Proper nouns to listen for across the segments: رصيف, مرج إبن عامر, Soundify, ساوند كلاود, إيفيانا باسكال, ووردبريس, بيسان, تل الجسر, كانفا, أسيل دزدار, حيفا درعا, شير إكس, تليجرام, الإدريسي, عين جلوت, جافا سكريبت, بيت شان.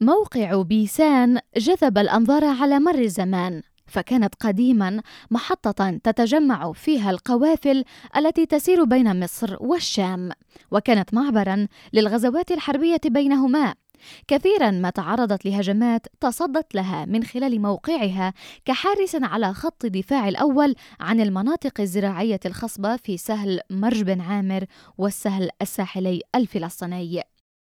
موقع بيسان جذب الأنظار على مر الزمان، فكانت قديما محطة تتجمع فيها القوافل التي تسير بين مصر والشام، وكانت معبرا للغزوات الحربية بينهما. كثيرا ما تعرضت لهجمات تصدت لها من خلال موقعها كحارس على خط دفاع الأول عن المناطق الزراعية الخصبة في سهل مرج بن عامر والسهل الساحلي الفلسطيني.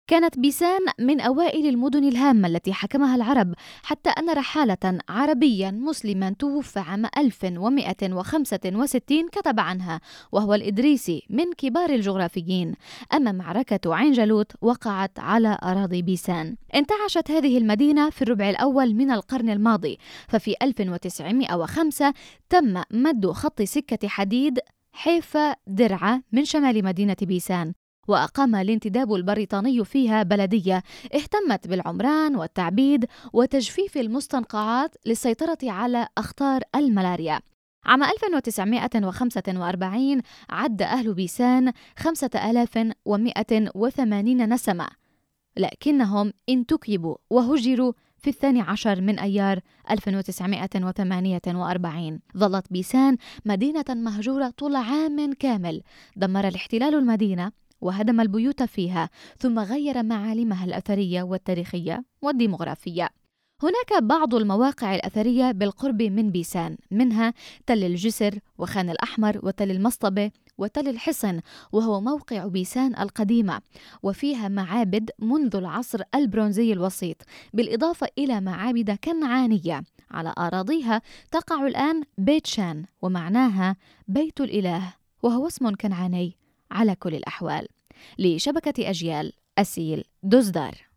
كانت بيسان من أوائل المدن الهامة التي حكمها العرب، حتى أن رحالة عربيا مسلما توفى عام 1165 كتب عنها، وهو الإدريسي من كبار الجغرافيين، أما معركة عين جلوت وقعت على أراضي بيسان. انتعشت هذه المدينة في الربع الأول من القرن الماضي، ففي 1905 تم مد خط سكة حديد حيفا درعا من شمال مدينة بيسان، وأقام الانتداب البريطاني فيها بلدية اهتمت بالعمران والتعبيد وتجفيف المستنقعات للسيطرة على أخطار الملاريا. عام 1945 عد أهل بيسان 5180 نسمة، لكنهم انتكبوا وهجروا في 12 من أيار 1948. ظلت بيسان مدينة مهجورة طول عام كامل. دمر الاحتلال المدينة وهدم البيوت فيها، ثم غير معالمها الأثرية والتاريخية والديمغرافية. هناك بعض المواقع الأثرية بالقرب من بيسان، منها تل الجسر وخان الأحمر وتل المصطبة وتل الحصن، وهو موقع بيسان القديمة، وفيها معابد منذ العصر البرونزي الوسيط، بالإضافة إلى معابد كنعانية. على أراضيها تقع الآن بيت شان، ومعناها بيت الإله، وهو اسم كنعاني. على كل الأحوال، لشبكة أجيال، أسيل دزدار.